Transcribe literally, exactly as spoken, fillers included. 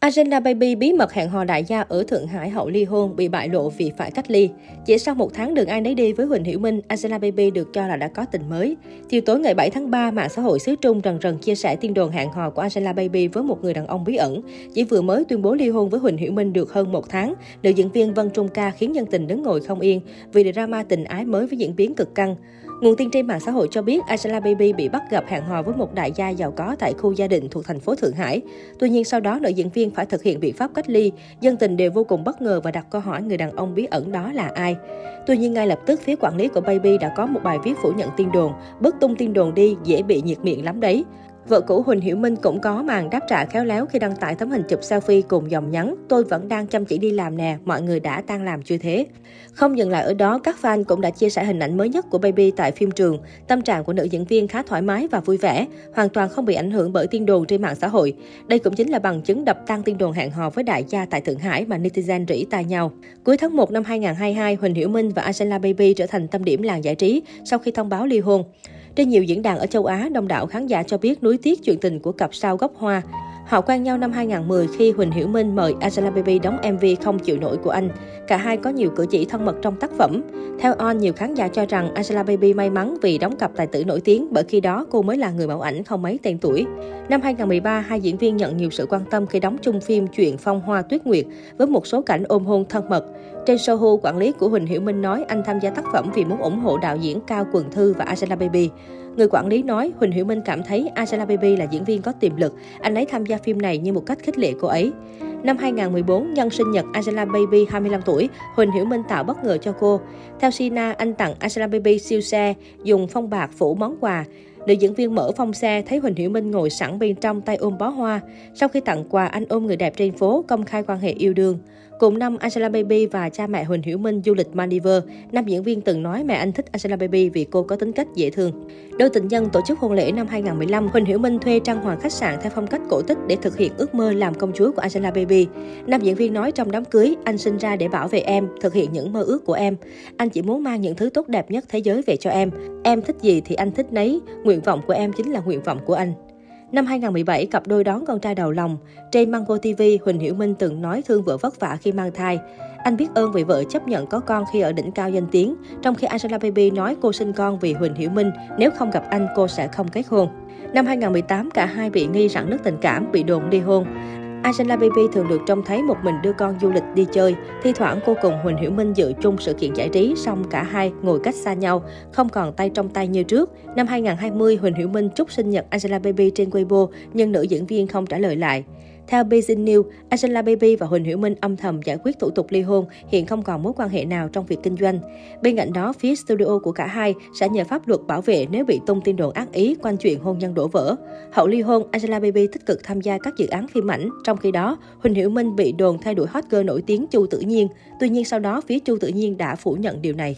Angela Baby bí mật hẹn hò đại gia ở Thượng Hải hậu ly hôn bị bại lộ vì phải cách ly. Chỉ sau một tháng đường ai nấy đi với Huỳnh Hiểu Minh, Angela Baby được cho là đã có tình mới. Chiều tối ngày bảy tháng ba, mạng xã hội xứ Trung rần rần chia sẻ tin đồn hẹn hò của Angela Baby với một người đàn ông bí ẩn. Chỉ vừa mới tuyên bố ly hôn với Huỳnh Hiểu Minh được hơn một tháng, nữ diễn viên Vân Trung Ca khiến nhân tình đứng ngồi không yên vì drama tình ái mới với diễn biến cực căng. Nguồn tin trên mạng xã hội cho biết Isla Baby bị bắt gặp hẹn hò với một đại gia giàu có tại khu gia đình thuộc thành phố Thượng Hải. Tuy nhiên sau đó nữ diễn viên phải thực hiện biện pháp cách ly, dân tình đều vô cùng bất ngờ và đặt câu hỏi người đàn ông bí ẩn đó là ai. Tuy nhiên ngay lập tức phía quản lý của Baby đã có một bài viết phủ nhận tin đồn, bớt tung tin đồn đi, dễ bị nhiệt miệng lắm đấy. Vợ cũ Huỳnh Hiểu Minh cũng có màn đáp trả khéo léo khi đăng tải tấm hình chụp selfie cùng dòng nhắn "Tôi vẫn đang chăm chỉ đi làm nè, mọi người đã tan làm chưa thế". Không dừng lại ở đó, các fan cũng đã chia sẻ hình ảnh mới nhất của Baby tại phim trường. Tâm trạng của nữ diễn viên khá thoải mái và vui vẻ, hoàn toàn không bị ảnh hưởng bởi tin đồn trên mạng xã hội. Đây cũng chính là bằng chứng đập tan tin đồn hẹn hò với đại gia tại Thượng Hải mà netizen rỉ tai nhau. Cuối tháng một năm hai nghìn không trăm hai mươi hai, Huỳnh Hiểu Minh và Angela Baby trở thành tâm điểm làng giải trí sau khi thông báo ly hôn. Trên nhiều diễn đàn ở châu Á, đông đảo khán giả cho biết nuối tiếc chuyện tình của cặp sao gốc Hoa. Họ quen nhau năm hai nghìn không trăm mười khi Huỳnh Hiểu Minh mời Angela Baby đóng em vê Không chịu nổi của anh. Cả hai có nhiều cử chỉ thân mật trong tác phẩm. Theo On, nhiều khán giả cho rằng Angela Baby may mắn vì đóng cặp tài tử nổi tiếng bởi khi đó cô mới là người mẫu ảnh không mấy tên tuổi. Năm hai nghìn không trăm mười ba, hai diễn viên nhận nhiều sự quan tâm khi đóng chung phim Chuyện Phong Hoa Tuyết Nguyệt với một số cảnh ôm hôn thân mật. Trên Sohu, quản lý của Huỳnh Hiểu Minh nói anh tham gia tác phẩm vì muốn ủng hộ đạo diễn Cao Quỳnh Thư và Angela Baby. Người quản lý nói Huỳnh Hiểu Minh cảm thấy Angela Baby là diễn viên có tiềm lực, anh ấy tham gia phim này như một cách khích lệ cô ấy. Năm hai nghìn không trăm mười bốn, nhân sinh nhật Angela Baby hai mươi lăm tuổi, Huỳnh Hiểu Minh tạo bất ngờ cho cô. Theo Sina, anh tặng Angela Baby siêu xe, dùng phong bạc phủ món quà. Nữ diễn viên mở phong xe, thấy Huỳnh Hiểu Minh ngồi sẵn bên trong tay ôm bó hoa. Sau khi tặng quà, anh ôm người đẹp trên phố, công khai quan hệ yêu đương. Cùng năm, Angela Baby và cha mẹ Huỳnh Hiểu Minh du lịch Maldives. Nam diễn viên từng nói mẹ anh thích Angela Baby vì cô có tính cách dễ thương. Đôi tình nhân tổ chức hôn lễ năm hai nghìn không trăm mười lăm, Huỳnh Hiểu Minh thuê trang hoàng khách sạn theo phong cách cổ tích để thực hiện ước mơ làm công chúa của Angela Baby. Nam diễn viên nói trong đám cưới, anh sinh ra để bảo vệ em, thực hiện những mơ ước của em. Anh chỉ muốn mang những thứ tốt đẹp nhất thế giới về cho em. Em thích gì thì anh thích nấy. Nguyện vọng của em chính là nguyện vọng của anh. Năm hai nghìn không trăm mười bảy, cặp đôi đón con trai đầu lòng. Trên Mango ti vi, Huỳnh Hiểu Minh từng nói thương vợ vất vả khi mang thai. Anh biết ơn vì vợ chấp nhận có con khi ở đỉnh cao danh tiếng, trong khi Angela Baby nói cô sinh con vì Huỳnh Hiểu Minh, nếu không gặp anh cô sẽ không kết hôn. Năm hai nghìn không trăm mười tám, cả hai bị nghi rạn nứt tình cảm, bị đồn ly hôn. Angela Baby thường được trông thấy một mình đưa con du lịch đi chơi. Thi thoảng cô cùng Huỳnh Hiểu Minh dự chung sự kiện giải trí, song cả hai ngồi cách xa nhau, không còn tay trong tay như trước. Năm hai nghìn không trăm hai mươi, Huỳnh Hiểu Minh chúc sinh nhật Angela Baby trên Weibo, nhưng nữ diễn viên không trả lời lại. Theo bê zét News, Angela Baby và Huỳnh Hiểu Minh âm thầm giải quyết thủ tục ly hôn, hiện không còn mối quan hệ nào trong việc kinh doanh. Bên cạnh đó, phía studio của cả hai sẽ nhờ pháp luật bảo vệ nếu bị tung tin đồn ác ý quanh chuyện hôn nhân đổ vỡ. Hậu ly hôn, Angela Baby tích cực tham gia các dự án phim ảnh. Trong khi đó, Huỳnh Hiểu Minh bị đồn thay đổi hot girl nổi tiếng Chu Tử Nhiên. Tuy nhiên sau đó, phía Chu Tử Nhiên đã phủ nhận điều này.